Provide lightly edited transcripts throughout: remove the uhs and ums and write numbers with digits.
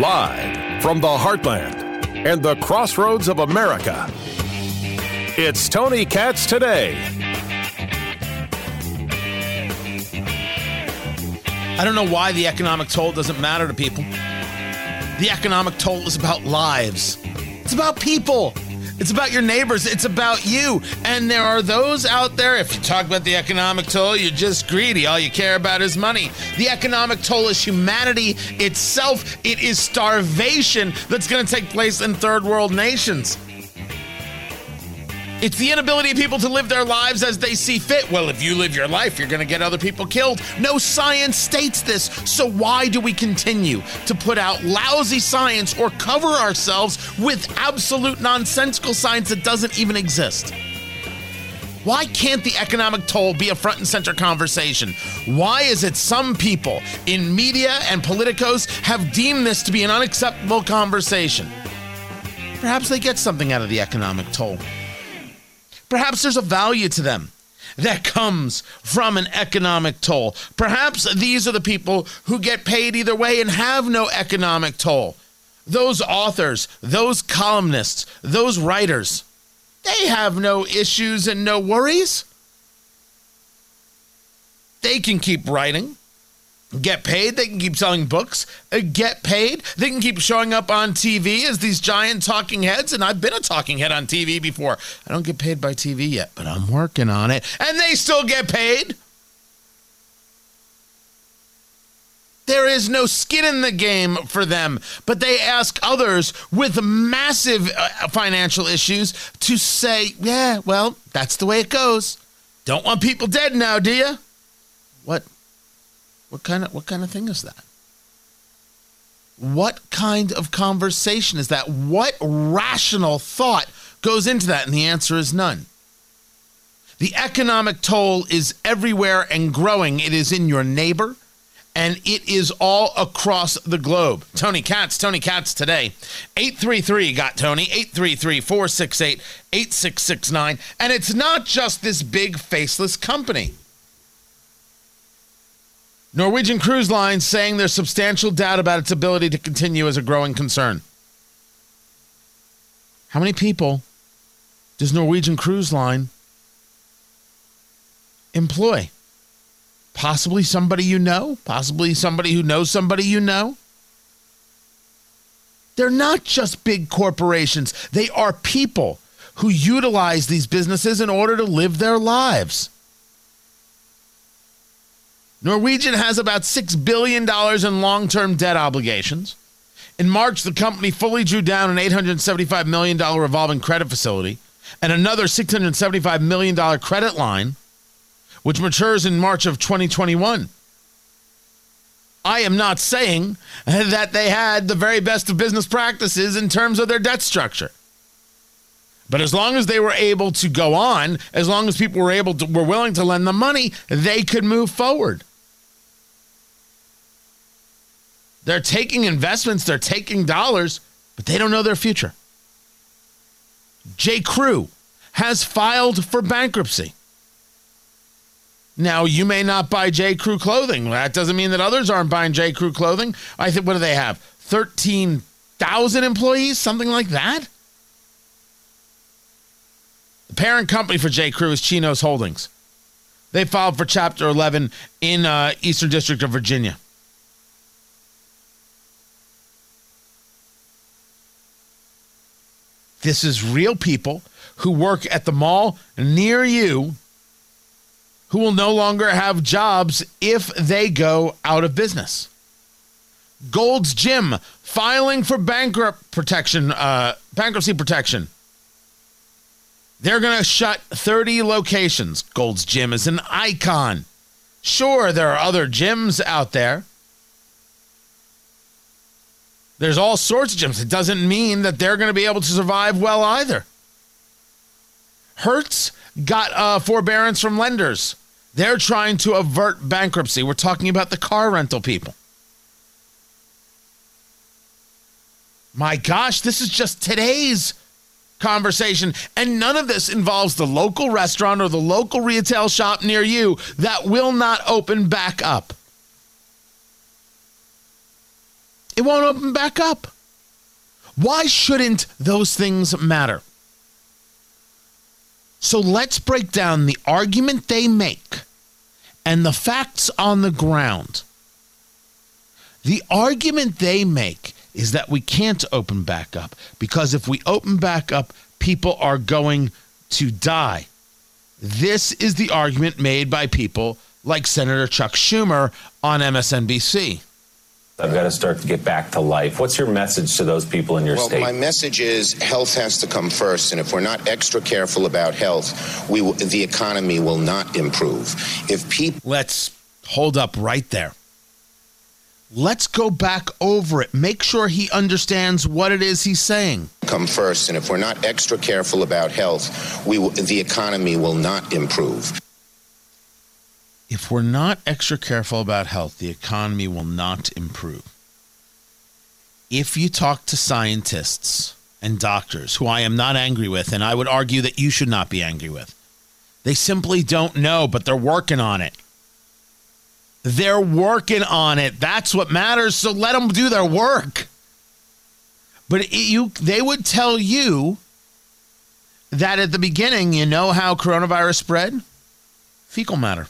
Live from the heartland and the crossroads of America, it's Tony Katz Today. I don't know why the economic toll doesn't matter to people. The economic toll is about lives. It's about people. It's about your neighbors. It's about you. And there are those out there, if you talk about the economic toll, you're just greedy. All you care about is money. The economic toll is humanity itself. It is starvation that's going to take place in third world nations. It's the inability of people to live their lives as they see fit. Well, if you live your life, you're going to get other people killed. No science states this. So why do we continue to put out lousy science or cover ourselves with absolute nonsensical science that doesn't even exist? Why can't the economic toll be a front and center conversation? Why is it some people in media and politicos have deemed this to be an unacceptable conversation? Perhaps they get something out of the economic toll. Perhaps there's a value to them that comes from an economic toll. Perhaps these are the people who get paid either way and have no economic toll. Those authors, those columnists, those writers, they have no issues and no worries. They can keep writing, get paid. They can keep selling books, get paid. They can keep showing up on TV as these giant talking heads. And I've been a talking head on TV before. I don't get paid by TV yet, but I'm working on it. And they still get paid. There is no skin in the game for them, but they ask others with massive financial issues to say, yeah, well, that's the way it goes. Don't want people dead now, do you? What kind of thing is that? What kind of conversation is that? What rational thought goes into that? And the answer is none. The economic toll is everywhere and growing. It is in your neighbor, and it is all across the globe. Tony Katz Today. 833-GOT-TONY, 833-468-8669. And it's not just this big faceless company. Norwegian Cruise Line saying there's substantial doubt about its ability to continue as a growing concern. How many people does Norwegian Cruise Line employ? Possibly somebody you know? Possibly somebody who knows somebody you know? They're not just big corporations. They are people who utilize these businesses in order to live their lives. Norwegian has about $6 billion in long-term debt obligations. In March, the company fully drew down an $875 million revolving credit facility and another $675 million credit line, which matures in March of 2021. I am not saying that they had the very best of business practices in terms of their debt structure. But as long as they were able to go on, as long as people were willing to lend them money, they could move forward. They're taking investments, they're taking dollars, but they don't know their future. J. Crew has filed for bankruptcy. Now, you may not buy J. Crew clothing. That doesn't mean that others aren't buying J. Crew clothing. I think, what do they have? 13,000 employees, something like that? The parent company for J. Crew is Chino's Holdings. They filed for Chapter 11 in Eastern District of Virginia. This is real people who work at the mall near you who will no longer have jobs if they go out of business. Gold's Gym filing for bankruptcy protection. They're going to shut 30 locations. Gold's Gym is an icon. Sure, there are other gyms out there. There's all sorts of gyms. It doesn't mean that they're going to be able to survive well either. Hertz got forbearance from lenders. They're trying to avert bankruptcy. We're talking about the car rental people. My gosh, this is just today's conversation, and none of this involves the local restaurant or the local retail shop near you that will not open back up. It won't open back up. Why shouldn't those things matter? So let's break down the argument they make and the facts on the ground. The argument they make is that we can't open back up because if we open back up, people are going to die. This is the argument made by people like Senator Chuck Schumer on MSNBC. I've got to start to get back to life. What's your message to those people in your state? Well, my message is health has to come first, and if we're not extra careful about health, the economy will not improve. If people... Let's hold up right there. Let's go back over it. Make sure he understands what it is he's saying. Come first, and if we're not extra careful about health, the economy will not improve. If we're not extra careful about health, the economy will not improve. If you talk to scientists and doctors, who I am not angry with, and I would argue that you should not be angry with, they simply don't know, but they're working on it. They're working on it. That's what matters, so let them do their work. But they would tell you that at the beginning, you know how coronavirus spread? Fecal matter.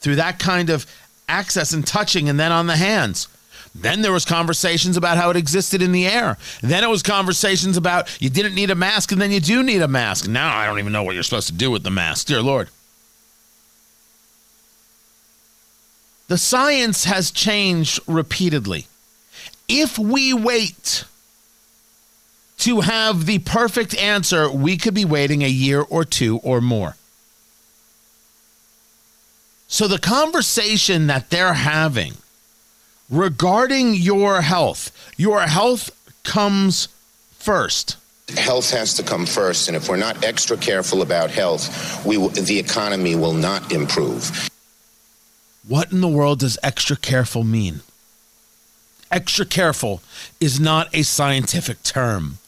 Through that kind of access and touching and then on the hands. Then there was conversations about how it existed in the air. Then it was conversations about you didn't need a mask and then you do need a mask. Now I don't even know what you're supposed to do with the mask. Dear Lord. The science has changed repeatedly. If we wait to have the perfect answer, we could be waiting a year or two or more. So the conversation that they're having regarding your health comes first. Health has to come first, and if we're not extra careful about health, the economy will not improve. What in the world does extra careful mean? Extra careful is not a scientific term.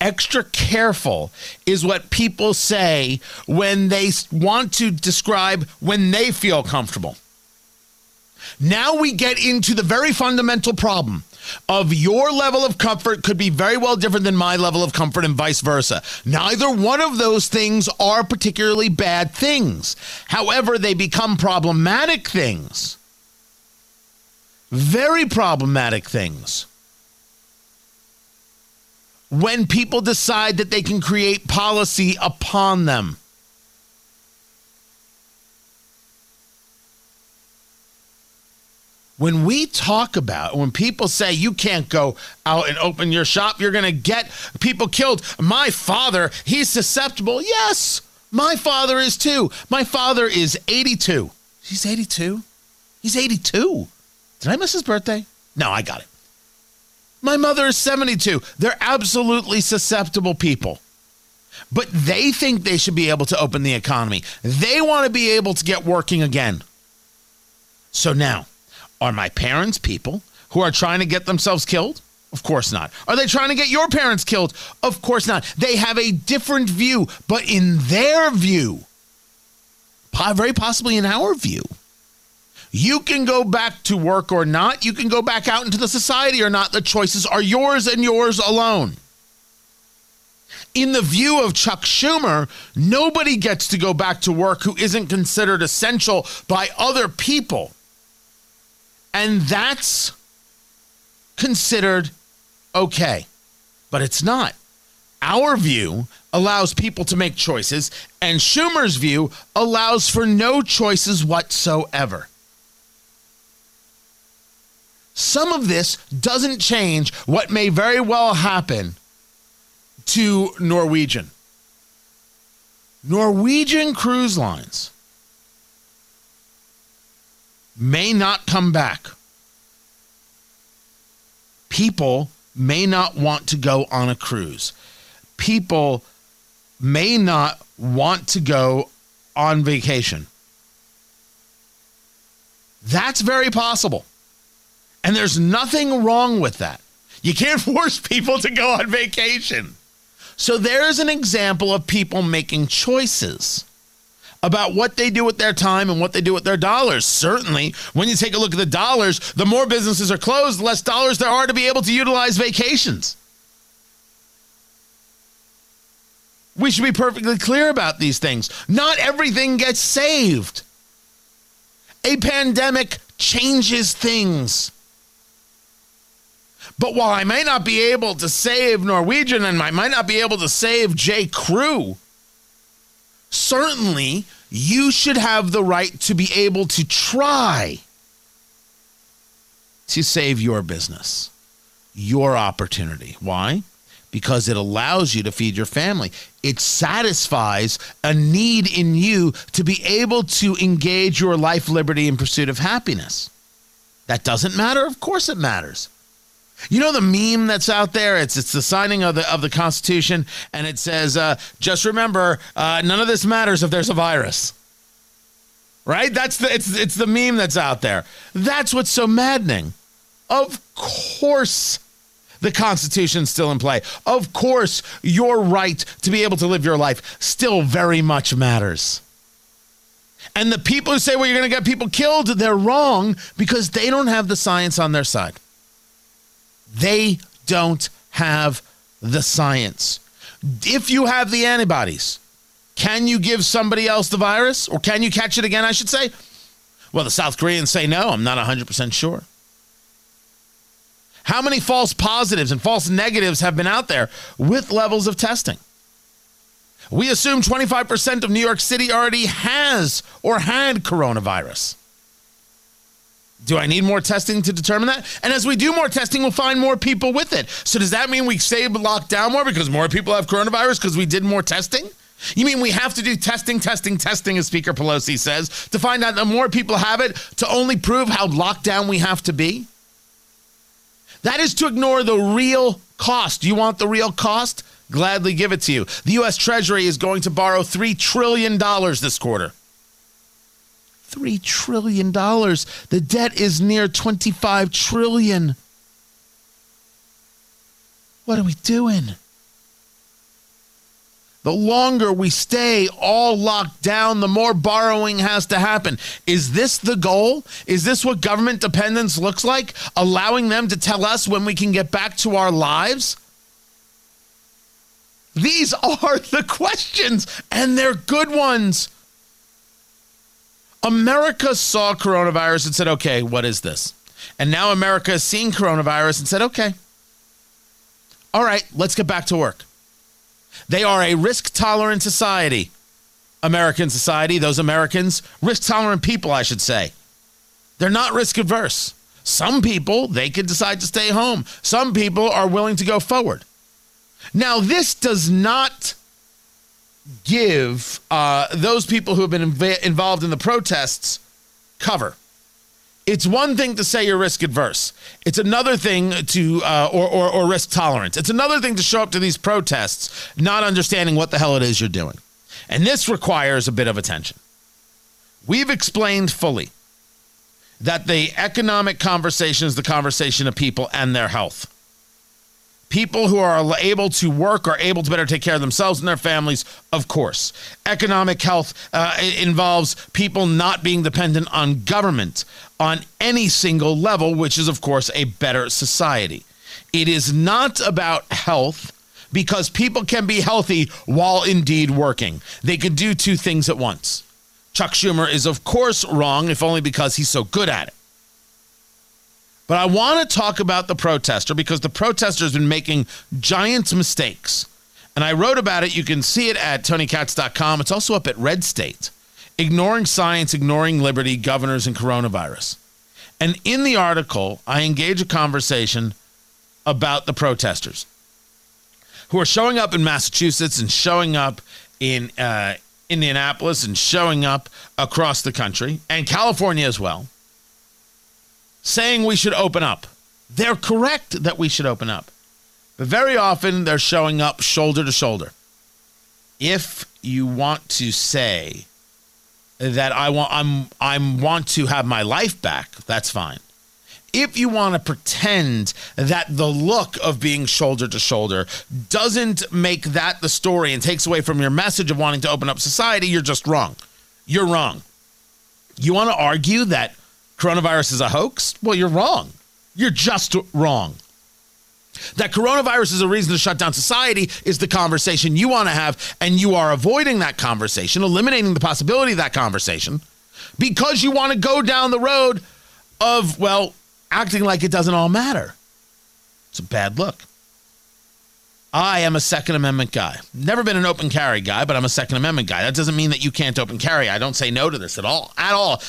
Extra careful is what people say when they want to describe when they feel comfortable. Now we get into the very fundamental problem of your level of comfort could be very well different than my level of comfort and vice versa. Neither one of those things are particularly bad things. However, they become problematic things. Very problematic things. When people decide that they can create policy upon them. When we talk about, when people say you can't go out and open your shop, you're going to get people killed. My father, he's susceptible. Yes, my father is too. My father is 82. He's 82? He's 82. Did I miss his birthday? No, I got it. My mother is 72. They're absolutely susceptible people. But they think they should be able to open the economy. They want to be able to get working again. So now, are my parents people who are trying to get themselves killed? Of course not. Are they trying to get your parents killed? Of course not. They have a different view, but in their view, very possibly in our view, you can go back to work or not. You can go back out into the society or not. The choices are yours and yours alone. In the view of Chuck Schumer, nobody gets to go back to work who isn't considered essential by other people. And that's considered okay. But it's not. Our view allows people to make choices, and Schumer's view allows for no choices whatsoever. Some of this doesn't change what may very well happen to Norwegian. Norwegian Cruise Lines may not come back. People may not want to go on a cruise. People may not want to go on vacation. That's very possible. And there's nothing wrong with that. You can't force people to go on vacation. So there's an example of people making choices about what they do with their time and what they do with their dollars. Certainly, when you take a look at the dollars, the more businesses are closed, the less dollars there are to be able to utilize vacations. We should be perfectly clear about these things. Not everything gets saved. A pandemic changes things. But while I may not be able to save Norwegian and I might not be able to save J. Crew, certainly you should have the right to be able to try to save your business, your opportunity. Why? Because it allows you to feed your family. It satisfies a need in you to be able to engage your life, liberty, and pursuit of happiness. That doesn't matter? Of course it matters. You know the meme that's out there? It's the signing of the Constitution, and it says, just remember, none of this matters if there's a virus. Right? It's the meme that's out there. That's what's so maddening. Of course the Constitution's still in play. Of course, your right to be able to live your life still very much matters. And the people who say, well, you're going to get people killed, they're wrong because they don't have the science on their side. They don't have the science. If you have the antibodies, can you give somebody else the virus? Or can you catch it again, I should say? Well, the South Koreans say no. I'm not 100% sure. How many false positives and false negatives have been out there with levels of testing? We assume 25% of New York City already has or had coronavirus. Do I need more testing to determine that? And as we do more testing, we'll find more people with it. So does that mean we save lockdown more because more people have coronavirus because we did more testing? You mean we have to do testing, as Speaker Pelosi says, to find out that more people have it to only prove how locked down we have to be? That is to ignore the real cost. You want the real cost? Gladly give it to you. The U.S. Treasury is going to borrow $3 trillion this quarter. $3 trillion. The debt is near $25 trillion. What are we doing? The longer we stay all locked down, the more borrowing has to happen. Is this the goal? Is this what government dependence looks like? Allowing them to tell us when we can get back to our lives? These are the questions, and they're good ones. America saw coronavirus and said, okay, what is this? And now America has seen coronavirus and said, okay, all right, let's get back to work. They are a risk-tolerant society, American society, those Americans, risk-tolerant people, I should say. They're not risk-averse. Some people, they could decide to stay home. Some people are willing to go forward. Now, this does not give those people who have been involved in the protests cover. It's one thing to say you're risk adverse. It's another thing to, or risk tolerant. It's another thing to show up to these protests not understanding what the hell it is you're doing. And this requires a bit of attention. We've explained fully that the economic conversation is the conversation of people and their health. People who are able to work are able to better take care of themselves and their families, of course. Economic health involves people not being dependent on government on any single level, which is, of course, a better society. It is not about health because people can be healthy while indeed working. They can do two things at once. Chuck Schumer is, of course, wrong, if only because he's so good at it. But I want to talk about the protester because the protester has been making giant mistakes. And I wrote about it. You can see it at TonyKatz.com. It's also up at Red State. Ignoring Science, Ignoring Liberty, Governors and Coronavirus. And in the article, I engage a conversation about the protesters who are showing up in Massachusetts and showing up in Indianapolis and showing up across the country and California as well, saying we should open up. They're correct that we should open up. But very often they're showing up shoulder to shoulder. If you want to say that I want to have my life back, that's fine. If you want to pretend that the look of being shoulder to shoulder doesn't make that the story and takes away from your message of wanting to open up society, you're just wrong. you're wrong. You want to argue that coronavirus is a hoax? Well, you're wrong. You're just wrong. That coronavirus is a reason to shut down society is the conversation you want to have, and you are avoiding that conversation, eliminating the possibility of that conversation, because you want to go down the road of, well, acting like it doesn't all matter. It's a bad look. I am a Second Amendment guy. Never been an open carry guy, but I'm a Second Amendment guy. That doesn't mean that you can't open carry. I don't say no to this at all,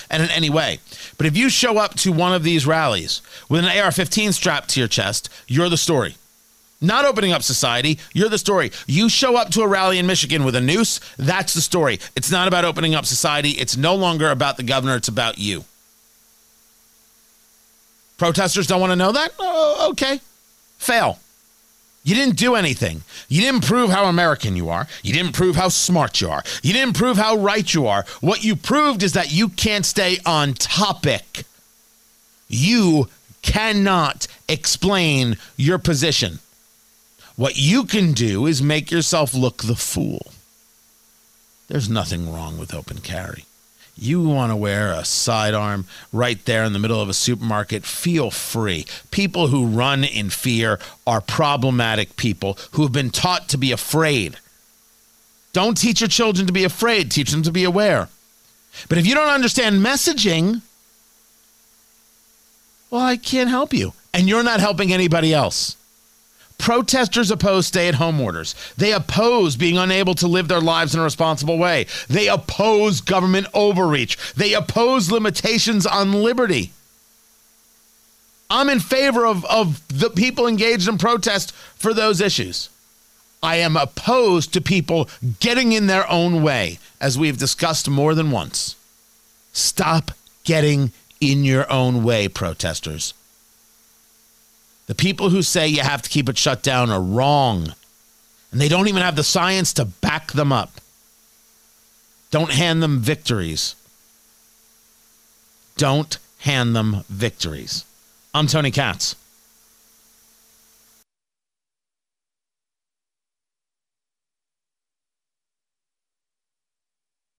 and in any way. But if you show up to one of these rallies with an AR-15 strapped to your chest, you're the story. Not opening up society, you're the story. You show up to a rally in Michigan with a noose, that's the story. It's not about opening up society. It's no longer about the governor. It's about you. Protesters don't want to know that? Oh, okay. Fail. You didn't do anything. You didn't prove how American you are. You didn't prove how smart you are. You didn't prove how right you are. What you proved is that you can't stay on topic. You cannot explain your position. What you can do is make yourself look the fool. There's nothing wrong with open carry. You want to wear a sidearm right there in the middle of a supermarket, feel free. People who run in fear are problematic people who have been taught to be afraid. Don't teach your children to be afraid. Teach them to be aware. But if you don't understand messaging, well, I can't help you. And you're not helping anybody else. Protesters oppose stay-at-home orders. They oppose being unable to live their lives in a responsible way. They oppose government overreach. They oppose limitations on liberty. I'm in favor of the people engaged in protest for those issues. I am opposed to people getting in their own way, as we've discussed more than once. Stop getting in your own way, protesters. The people who say you have to keep it shut down are wrong. And they don't even have the science to back them up. Don't hand them victories. Don't hand them victories. I'm Tony Katz.